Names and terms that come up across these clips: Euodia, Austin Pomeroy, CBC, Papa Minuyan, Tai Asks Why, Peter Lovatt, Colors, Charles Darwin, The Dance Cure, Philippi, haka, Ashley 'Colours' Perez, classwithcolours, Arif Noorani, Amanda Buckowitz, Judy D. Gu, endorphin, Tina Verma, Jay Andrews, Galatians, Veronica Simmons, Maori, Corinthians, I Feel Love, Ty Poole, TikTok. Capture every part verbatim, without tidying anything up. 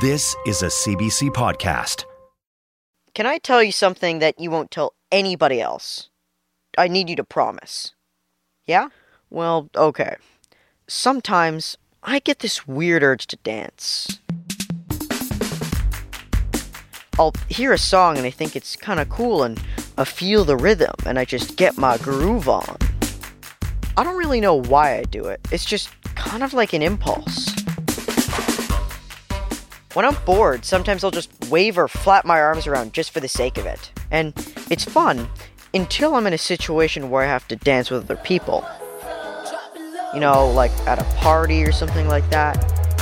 This is a C B C podcast. Can I tell you something that you won't tell anybody else? I need you to promise. Yeah? Well, okay. Sometimes I get this weird urge to dance. I'll hear a song and I think it's kind of cool and I feel the rhythm and I just get my groove on. I don't really know why I do it. It's just kind of like an impulse. When I'm bored, sometimes I'll just wave or flap my arms around just for the sake of it. And it's fun until I'm in a situation where I have to dance with other people. You know, like at a party or something like that.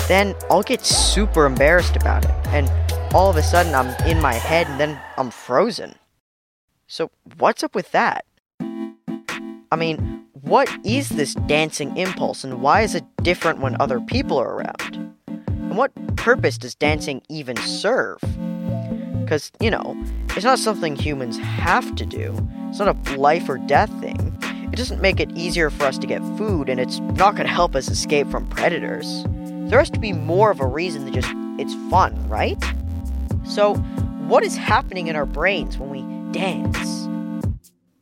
Then I'll get super embarrassed about it. And all of a sudden I'm in my head and then I'm frozen. So what's up with that? I mean, what is this dancing impulse and why is it different when other people are around? And what purpose does dancing even serve? Because, you know, it's not something humans have to do. It's not a life or death thing. It doesn't make it easier for us to get food, and it's not going to help us escape from predators. There has to be more of a reason than just, it's fun, right? So, what is happening in our brains when we dance?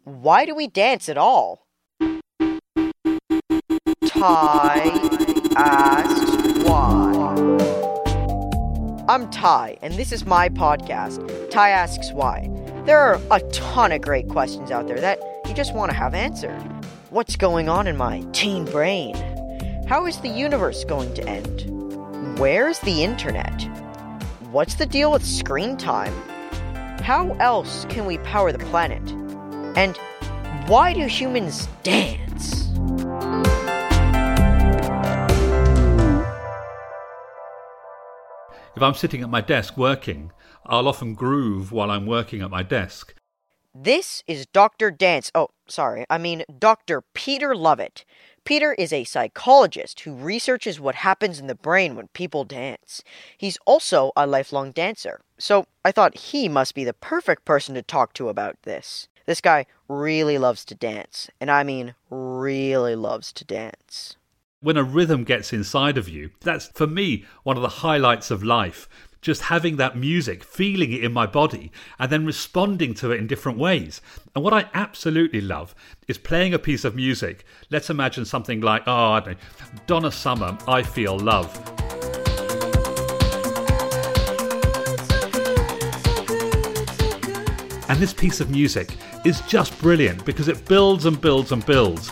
Why do we dance at all? Ty asks why. I'm Ty, and this is my podcast, Ty Asks Why. There are a ton of great questions out there that you just want to have answered. What's going on in my teen brain? How is the universe going to end? Where's the internet? What's the deal with screen time? How else can we power the planet? And why do humans dance? If I'm sitting at my desk working, I'll often groove while I'm working at my desk. This is Doctor Dance. Oh, sorry. I mean, Doctor Peter Lovatt. Peter is a psychologist who researches what happens in the brain when people dance. He's also a lifelong dancer. So I thought he must be the perfect person to talk to about this. This guy really loves to dance. And I mean, really loves to dance. When a rhythm gets inside of you, that's, for me, one of the highlights of life. Just having that music, feeling it in my body, and then responding to it in different ways. And what I absolutely love is playing a piece of music. Let's imagine something like, oh, I don't know, Donna Summer, I Feel Love. And this piece of music is just brilliant because it builds and builds and builds.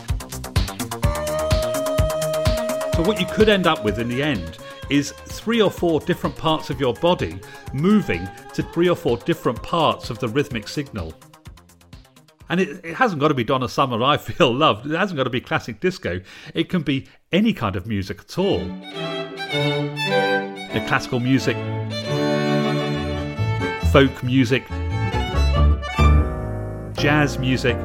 So what you could end up with in the end is three or four different parts of your body moving to three or four different parts of the rhythmic signal. And it, it hasn't got to be Donna Summer, I Feel Love. It hasn't got to be classic disco. It can be any kind of music at all. The classical music, folk music, jazz music,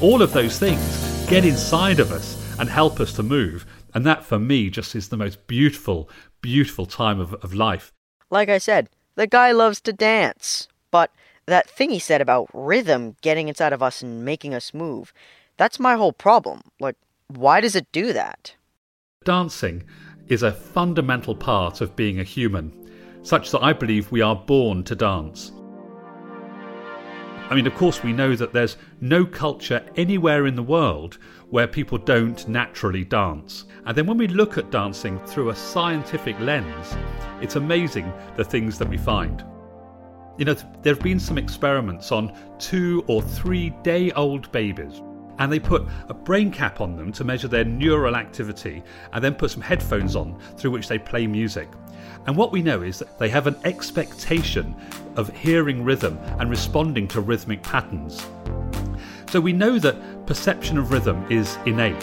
all of those things get inside of us and help us to move. And that, for me, just is the most beautiful, beautiful time of, of life. Like I said, the guy loves to dance. But that thing he said about rhythm getting inside of us and making us move, that's my whole problem. Like, why does it do that? Dancing is a fundamental part of being a human, such that I believe we are born to dance. I mean, of course, we know that there's no culture anywhere in the world where people don't naturally dance. And then when we look at dancing through a scientific lens, it's amazing the things that we find. You know, there have been some experiments on two or three day old babies, and they put a brain cap on them to measure their neural activity and then put some headphones on through which they play music. And what we know is that they have an expectation of hearing rhythm and responding to rhythmic patterns. So we know that perception of rhythm is innate.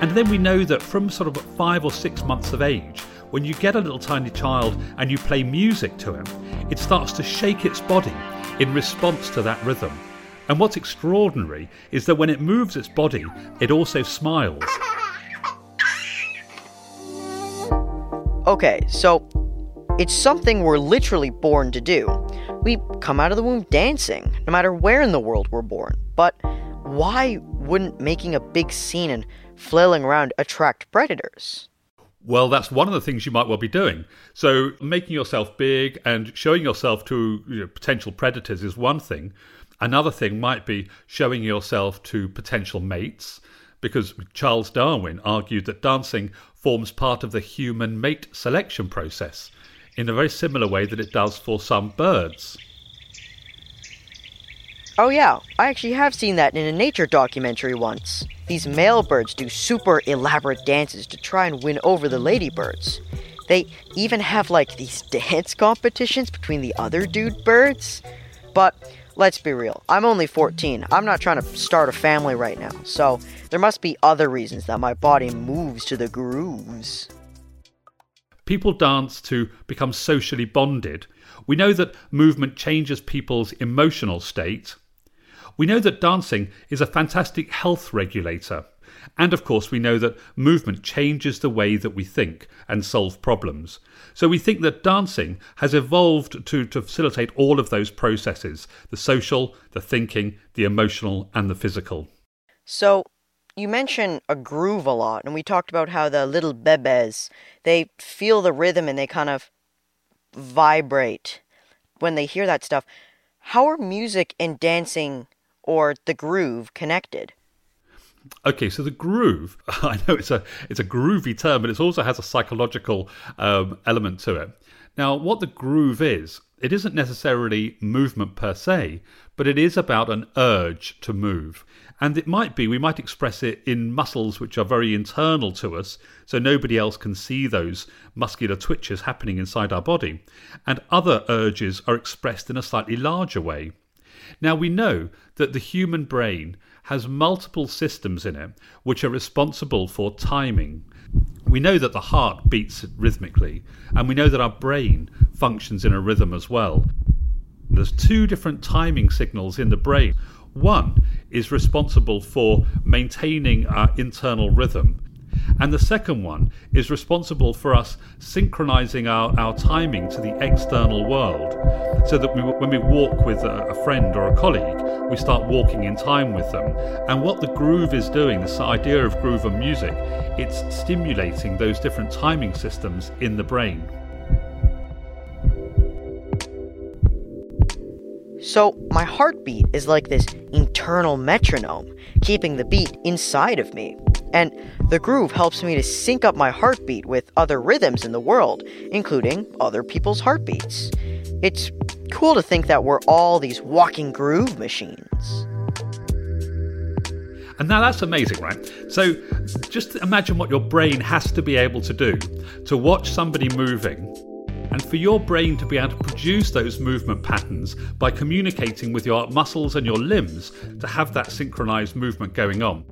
And then we know that from sort of five or six months of age, when you get a little tiny child and you play music to him, it starts to shake its body in response to that rhythm. And what's extraordinary is that when it moves its body, it also smiles. Okay, so it's something we're literally born to do. We come out of the womb dancing, no matter where in the world we're born. But why wouldn't making a big scene and flailing around attract predators? Well, that's one of the things you might well be doing. So making yourself big and showing yourself to, you know, potential predators is one thing. Another thing might be showing yourself to potential mates, because Charles Darwin argued that dancing forms part of the human mate selection process in a very similar way that it does for some birds. Oh yeah, I actually have seen that in a nature documentary once. These male birds do super elaborate dances to try and win over the ladybirds. They even have like these dance competitions between the other dude birds. But let's be real, I'm only fourteen. I'm not trying to start a family right now, so there must be other reasons that my body moves to the grooves. People dance to become socially bonded. We know that movement changes people's emotional state. We know that dancing is a fantastic health regulator. And of course, we know that movement changes the way that we think and solve problems. So we think that dancing has evolved to, to facilitate all of those processes, the social, the thinking, the emotional, and the physical. So you mention a groove a lot, and we talked about how the little bebés, they feel the rhythm and they kind of vibrate when they hear that stuff. How are music and dancing or the groove connected? Okay, so the groove, I know it's a it's a groovy term, but it also has a psychological um, element to it. Now, what the groove is, it isn't necessarily movement per se, but it is about an urge to move. And it might be, we might express it in muscles which are very internal to us, so nobody else can see those muscular twitches happening inside our body. And other urges are expressed in a slightly larger way. Now, we know that the human brain has multiple systems in it which are responsible for timing. We know that the heart beats rhythmically, and we know that our brain functions in a rhythm as well. There's two different timing signals in the brain. One is responsible for maintaining our internal rhythm, and the second one is responsible for us synchronizing our, our timing to the external world, so that we, when we walk with a, a friend or a colleague, we start walking in time with them. And what the groove is doing, this idea of groove and music, it's stimulating those different timing systems in the brain. So my heartbeat is like this internal metronome, keeping the beat inside of me. And the groove helps me to sync up my heartbeat with other rhythms in the world, including other people's heartbeats. It's cool to think that we're all these walking groove machines. And now that's amazing, right? So just imagine what your brain has to be able to do to watch somebody moving, and for your brain to be able to produce those movement patterns by communicating with your muscles and your limbs to have that synchronized movement going on.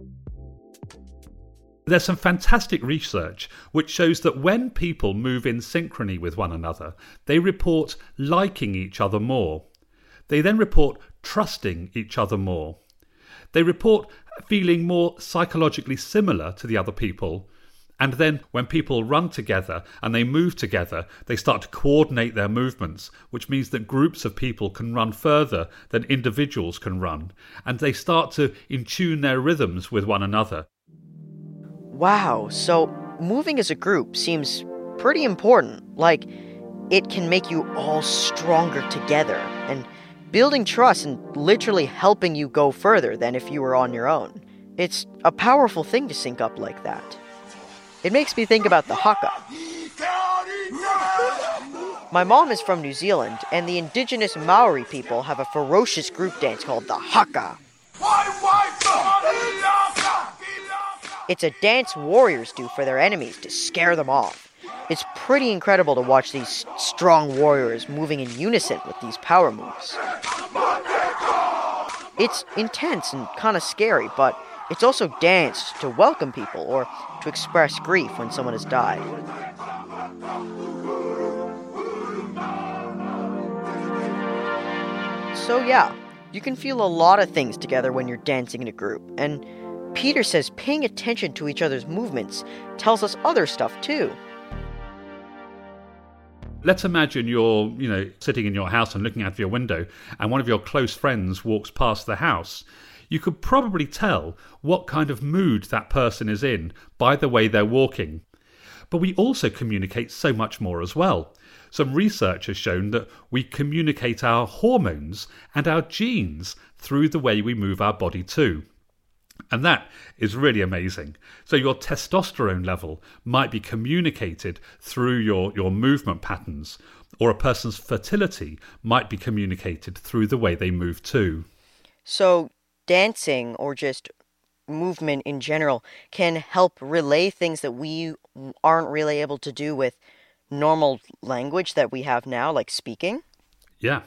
There's some fantastic research which shows that when people move in synchrony with one another, they report liking each other more. They then report trusting each other more. They report feeling more psychologically similar to the other people. And then when people run together and they move together, they start to coordinate their movements, which means that groups of people can run further than individuals can run. And they start to in tune their rhythms with one another. Wow, so moving as a group seems pretty important. Like, it can make you all stronger together and building trust and literally helping you go further than if you were on your own. It's a powerful thing to sync up like that. It makes me think about the haka. My mom is from New Zealand, and the indigenous Maori people have a ferocious group dance called the haka. It's a dance warriors do for their enemies to scare them off. It's pretty incredible to watch these strong warriors moving in unison with these power moves. It's intense and kind of scary, but it's also danced to welcome people or to express grief when someone has died. So yeah, you can feel a lot of things together when you're dancing in a group, and Peter says paying attention to each other's movements tells us other stuff too. Let's imagine you're, you know, sitting in your house and looking out of your window, and one of your close friends walks past the house. You could probably tell what kind of mood that person is in by the way they're walking. but we also communicate so much more as well. Some research has shown that we communicate our hormones and our genes through the way we move our body too. And that is really amazing. So your testosterone level might be communicated through your, your movement patterns, or a person's fertility might be communicated through the way they move too. So dancing, or just movement in general, can help relay things that we aren't really able to do with normal language that we have now, like speaking? Yeah,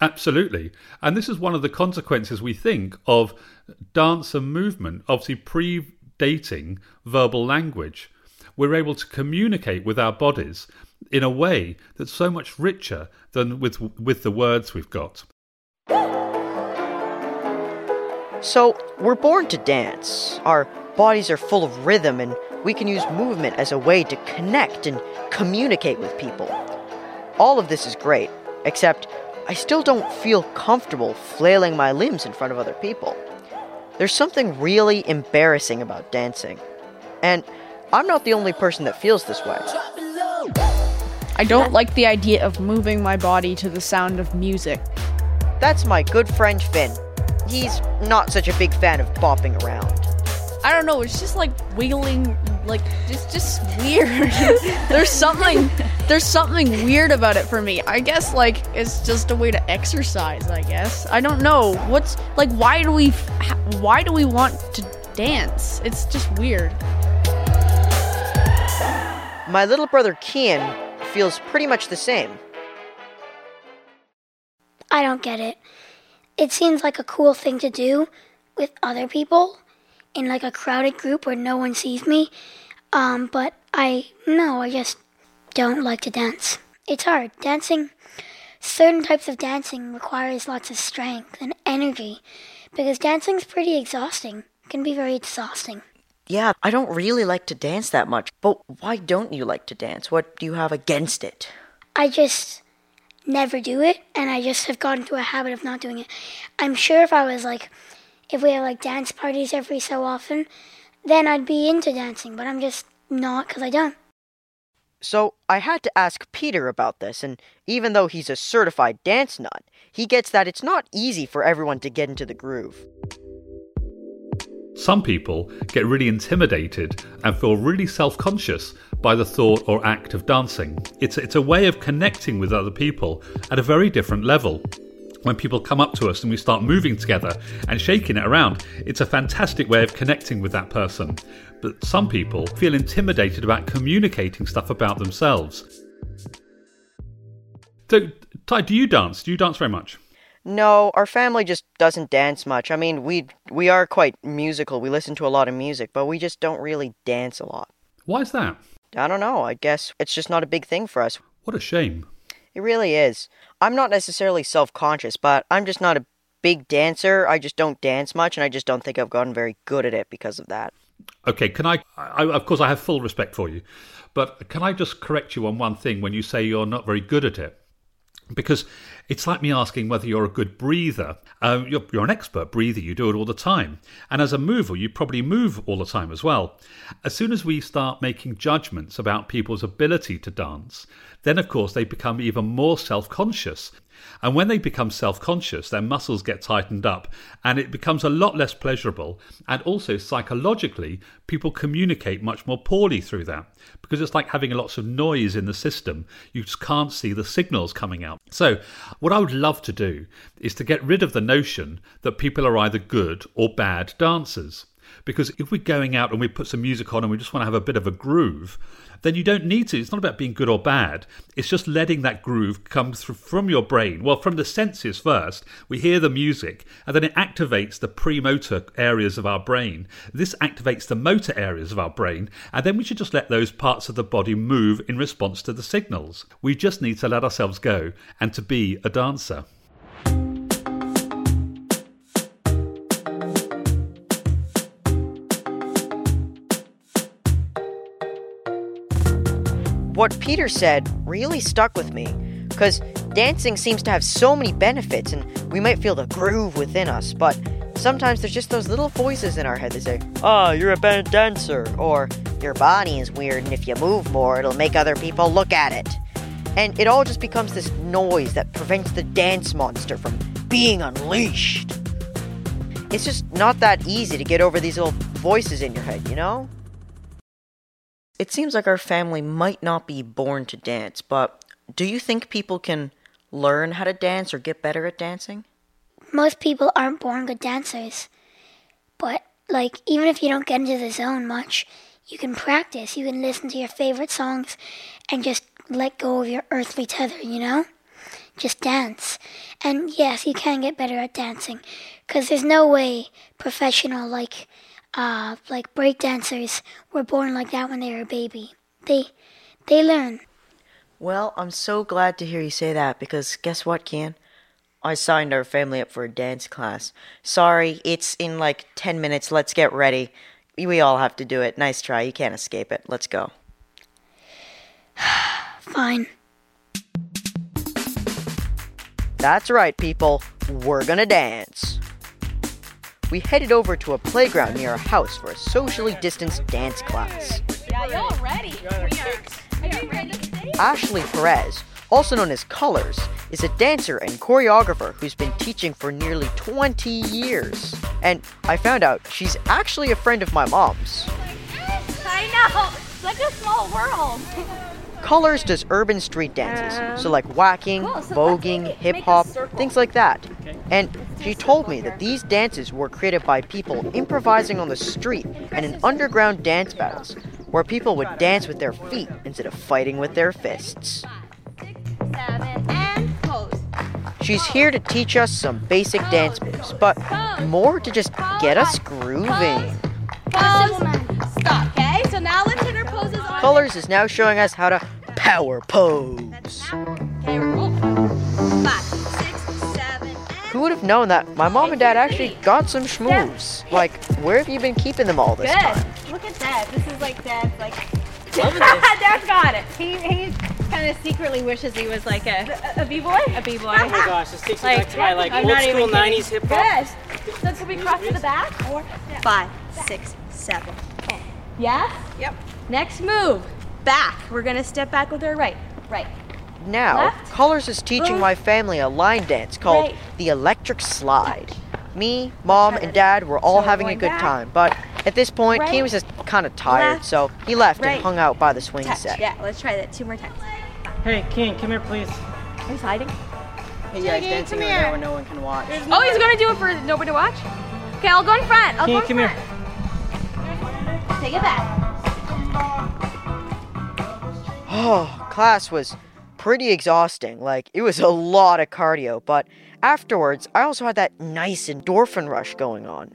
absolutely. And this is one of the consequences, we think, of dance and movement, obviously predating verbal language. We're able to communicate with our bodies in a way that's so much richer than with with the words we've got. So we're born to dance. Our bodies are full of rhythm, and we can use movement as a way to connect and communicate with people. All of this is great, except I still don't feel comfortable flailing my limbs in front of other people. There's something really embarrassing about dancing. And I'm not the only person that feels this way. I don't like the idea of moving my body to the sound of music. That's my good friend Finn. He's not such a big fan of bopping around. I don't know, it's just like wiggling, like, just just weird. There's something there's something weird about it for me. I guess, like, it's just a way to exercise, I guess. I don't know. What's, like, why do we, why do we want to dance? It's just weird. My little brother Kian feels pretty much the same. I don't get it. It seems like a cool thing to do with other people, in like a crowded group where no one sees me, um, but I, no, I just don't like to dance. It's hard. Dancing, certain types of dancing requires lots of strength and energy, because dancing's pretty exhausting. It can be very exhausting. Yeah, I don't really like to dance that much, but why don't you like to dance? What do you have against it? I just never do it, and I just have gotten into a habit of not doing it. I'm sure if I was like, if we have like dance parties every so often, then I'd be into dancing, but I'm just not, because I don't. So I had to ask Peter about this, and even though he's a certified dance nut, he gets that it's not easy for everyone to get into the groove. Some people get really intimidated and feel really self-conscious by the thought or act of dancing. It's, it's a way of connecting with other people at a very different level. When people come up to us and we start moving together and shaking it around, it's a fantastic way of connecting with that person. But some people feel intimidated about communicating stuff about themselves. So, Ty, do you dance? Do you dance very much? No, our family just doesn't dance much. I mean, we we are quite musical. We listen to a lot of music, but we just don't really dance a lot. Why is that? I don't know. I guess it's just not a big thing for us. What a shame. It really is. I'm not necessarily self-conscious, but I'm just not a big dancer. I just don't dance much, and I just don't think I've gotten very good at it because of that. Okay, can I, I... Of course, I have full respect for you, but can I just correct you on one thing when you say you're not very good at it? Because it's like me asking whether you're a good breather. Um, you're, you're an expert breather. You do it all the time. And as a mover, you probably move all the time as well. As soon as we start making judgments about people's ability to dance, then, of course, they become even more self-conscious. And when they become self-conscious, their muscles get tightened up and it becomes a lot less pleasurable. And also psychologically, people communicate much more poorly through that, because it's like having lots of noise in the system. You just can't see the signals coming out. So what I would love to do is to get rid of the notion that people are either good or bad dancers. Because if we're going out and we put some music on and we just want to have a bit of a groove, then you don't need to. It's not about being good or bad. It's just letting that groove come through from your brain. Well, from the senses first, we hear the music, and then it activates the premotor areas of our brain. This activates the motor areas of our brain, and then we should just let those parts of the body move in response to the signals. We just need to let ourselves go and to be a dancer. What Peter said really stuck with me, because dancing seems to have so many benefits, and we might feel the groove within us, but Sometimes there's just those little voices in our head that say, "Oh, you're a bad dancer," or "Your body is weird, and if you move more, it'll make other people look at it." And it all just becomes this noise that prevents the dance monster from being unleashed. It's just not that easy to get over these little voices in your head, you know? It seems like our family might not be born to dance, but do you think people can learn how to dance or get better at dancing? Most people aren't born good dancers. But, like, even if you don't get into the zone much, you can practice. You can listen to your favorite songs and just let go of your earthly tether, you know? Just dance. And yes, you can get better at dancing, because there's no way professional, like, uh, like break dancers were born like that when they were a baby. They, they learn. Well, I'm so glad to hear you say that, because guess what, Kian? I signed our family up for a dance class. Sorry, it's in like ten minutes. Let's get ready. We all have to do it. Nice try. You can't escape it. Let's go. Fine. That's right, people. We're gonna dance. We headed over to a playground near our house for a socially distanced dance class. Yeah, you're all ready. We are. We are ready. Ashley Perez, also known as Colors, is a dancer and choreographer who's been teaching for nearly twenty years. And I found out she's actually a friend of my mom's. I know. It's like a small world. Colors does urban street dances, um, so like whacking, cool, so voguing, hip-hop, things like that. Okay. And she told me here. that these dances were created by people improvising on the street and in underground dance battles, where people would dance with their feet instead of fighting with their fists. Five, six, seven, and pose. She's here to teach us some basic pose. dance moves, but pose. more to just pose. get us grooving. Pose. Pose. Stop, okay? So now let's hit our poses on. Colors is now showing us how to power pose. Okay, roll. Five, six, seven, Who would have known that my mom and dad actually got some schmooves? Yeah. Like, where have you been keeping them all this Good. time? Look at Dad. This is like Dad's like... Dad's got it. He he kind of secretly wishes he was like a... A, a B-boy? A B-boy. Oh my gosh, this takes me like, back to my like I'm old school nineties hip-hop. Good. So can we cross to the back? Four, yeah. Five, six, seven, ten. Yes? Yep. Next move. Back. We're going to step back with our right. Right. Now, Left. Colors is teaching Boom. my family a line dance called right. the electric slide. Me, Mom, and Dad were all so having a good back. time, but at this point, right. Keem was just kind of tired, left. so he left right. and hung out by the swing Touch. set. Yeah, let's try that two more times. Hey, Keem, come here, please. Are you sliding? Hey, yeah, he's dancing right now and no one can watch. There's oh, no he's going to do it for nobody to watch? Okay, I'll go in front. I'll Keem, go in come front. Here. Take it back. Oh, class was pretty exhausting. Like, it was a lot of cardio, but afterwards, I also had that nice endorphin rush going on.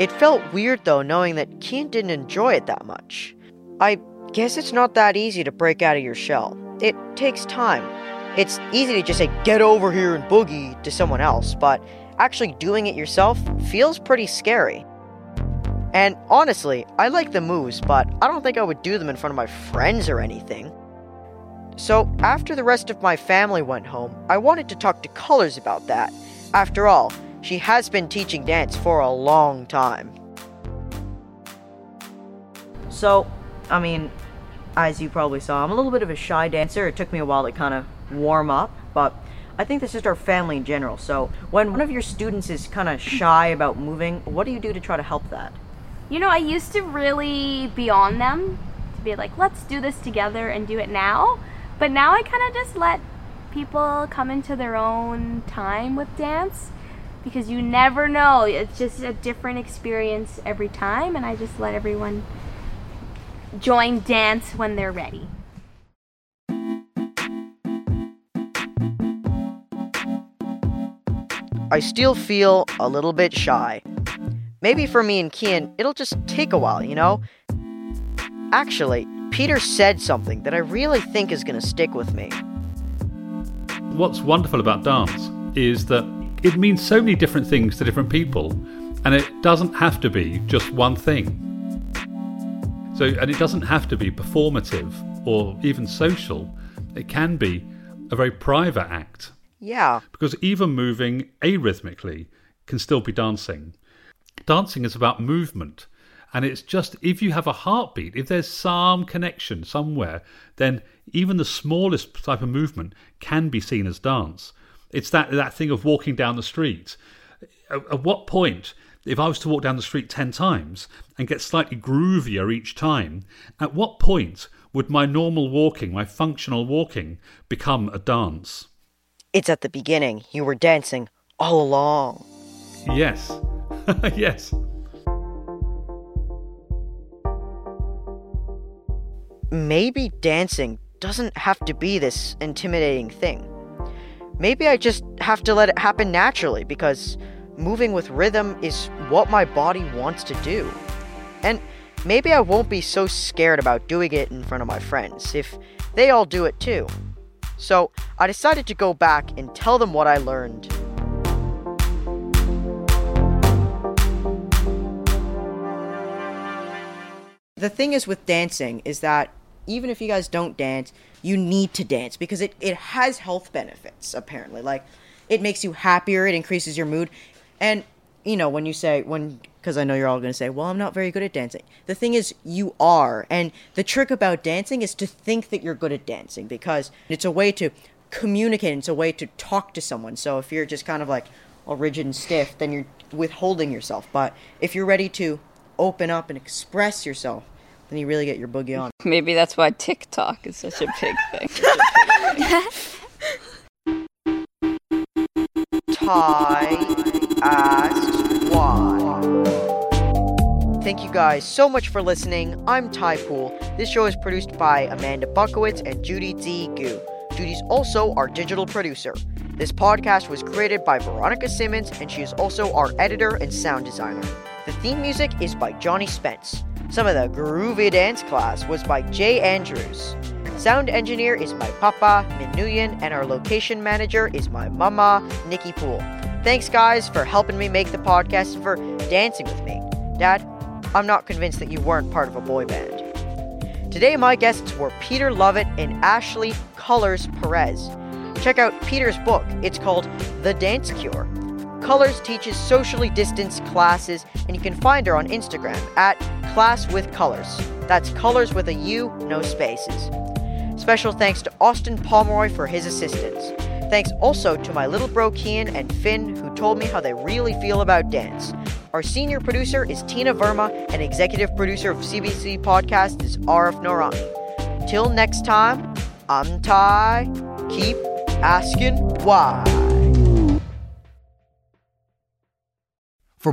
It felt weird, though, knowing that Kian didn't enjoy it that much. I guess it's not that easy to break out of your shell. It takes time. It's easy to just say, "Get over here and boogie" to someone else, but actually doing it yourself feels pretty scary. And honestly, I like the moves, but I don't think I would do them in front of my friends or anything. So after the rest of my family went home, I wanted to talk to Colors about that. After all, she has been teaching dance for a long time. So, I mean, as you probably saw, I'm a little bit of a shy dancer. It took me a while to kind of warm up, but I think that's just our family in general. So when one of your students is kind of shy about moving, what do you do to try to help that? You know, I used to really be on them, to be like, "Let's do this together and do it now." But now I kind of just let people come into their own time with dance, because you never know. It's just a different experience every time, and I just let everyone join dance when they're ready. I still feel a little bit shy. Maybe for me and Kian, it'll just take a while, you know? Actually, Peter said something that I really think is going to stick with me. What's wonderful about dance is that it means so many different things to different people, and it doesn't have to be just one thing. So, and it doesn't have to be performative or even social. It can be a very private act. Yeah. Because even moving arrhythmically can still be dancing. Dancing is about movement. And it's just, if you have a heartbeat, if there's some connection somewhere, then even the smallest type of movement can be seen as dance. It's that, that thing of walking down the street. At, at what point, if I was to walk down the street ten times and get slightly groovier each time, at what point would my normal walking, my functional walking, become a dance? It's at the beginning. You were dancing all along. Yes. Yes. Maybe dancing doesn't have to be this intimidating thing. Maybe I just have to let it happen naturally, because moving with rhythm is what my body wants to do. And maybe I won't be so scared about doing it in front of my friends if they all do it too. So I decided to go back and tell them what I learned. The thing is with dancing is that even if you guys don't dance, you need to dance because it, it has health benefits, apparently. Like, it makes you happier, it increases your mood. And, you know, when you say, when, because I know you're all going to say, well, I'm not very good at dancing. The thing is, you are. And the trick about dancing is to think that you're good at dancing, because it's a way to communicate, it's a way to talk to someone. So if you're just kind of like all rigid and stiff, then you're withholding yourself. But if you're ready to open up and express yourself, then you really get your boogie on. Maybe that's why TikTok is such a big thing. Ty asked why. Thank you guys so much for listening. I'm Ty Poole. This show is produced by Amanda Buckowitz and Judy D. Gu. Judy's also our digital producer. This podcast was created by Veronica Simmons, and she is also our editor and sound designer. The theme music is by Johnny Spence. Some of the groovy dance class was by Jay Andrews. Sound engineer is by Papa Minuyan, and our location manager is my mama, Nikki Poole. Thanks, guys, for helping me make the podcast and for dancing with me. Dad, I'm not convinced that you weren't part of a boy band. Today, my guests were Peter Lovatt and Ashley 'Colours' Perez. Check out Peter's book. It's called The Dance Cure. Colors teaches socially distanced classes, and you can find her on Instagram at classwithcolours. That's colors with a U, no spaces. Special thanks to Austin Pomeroy for his assistance. Thanks also to my little bro Kian and Finn, who told me how they really feel about dance. Our senior producer is Tina Verma, and executive producer of C B C podcast is Arif Noorani. Till next time, I'm Ty. Keep asking why. For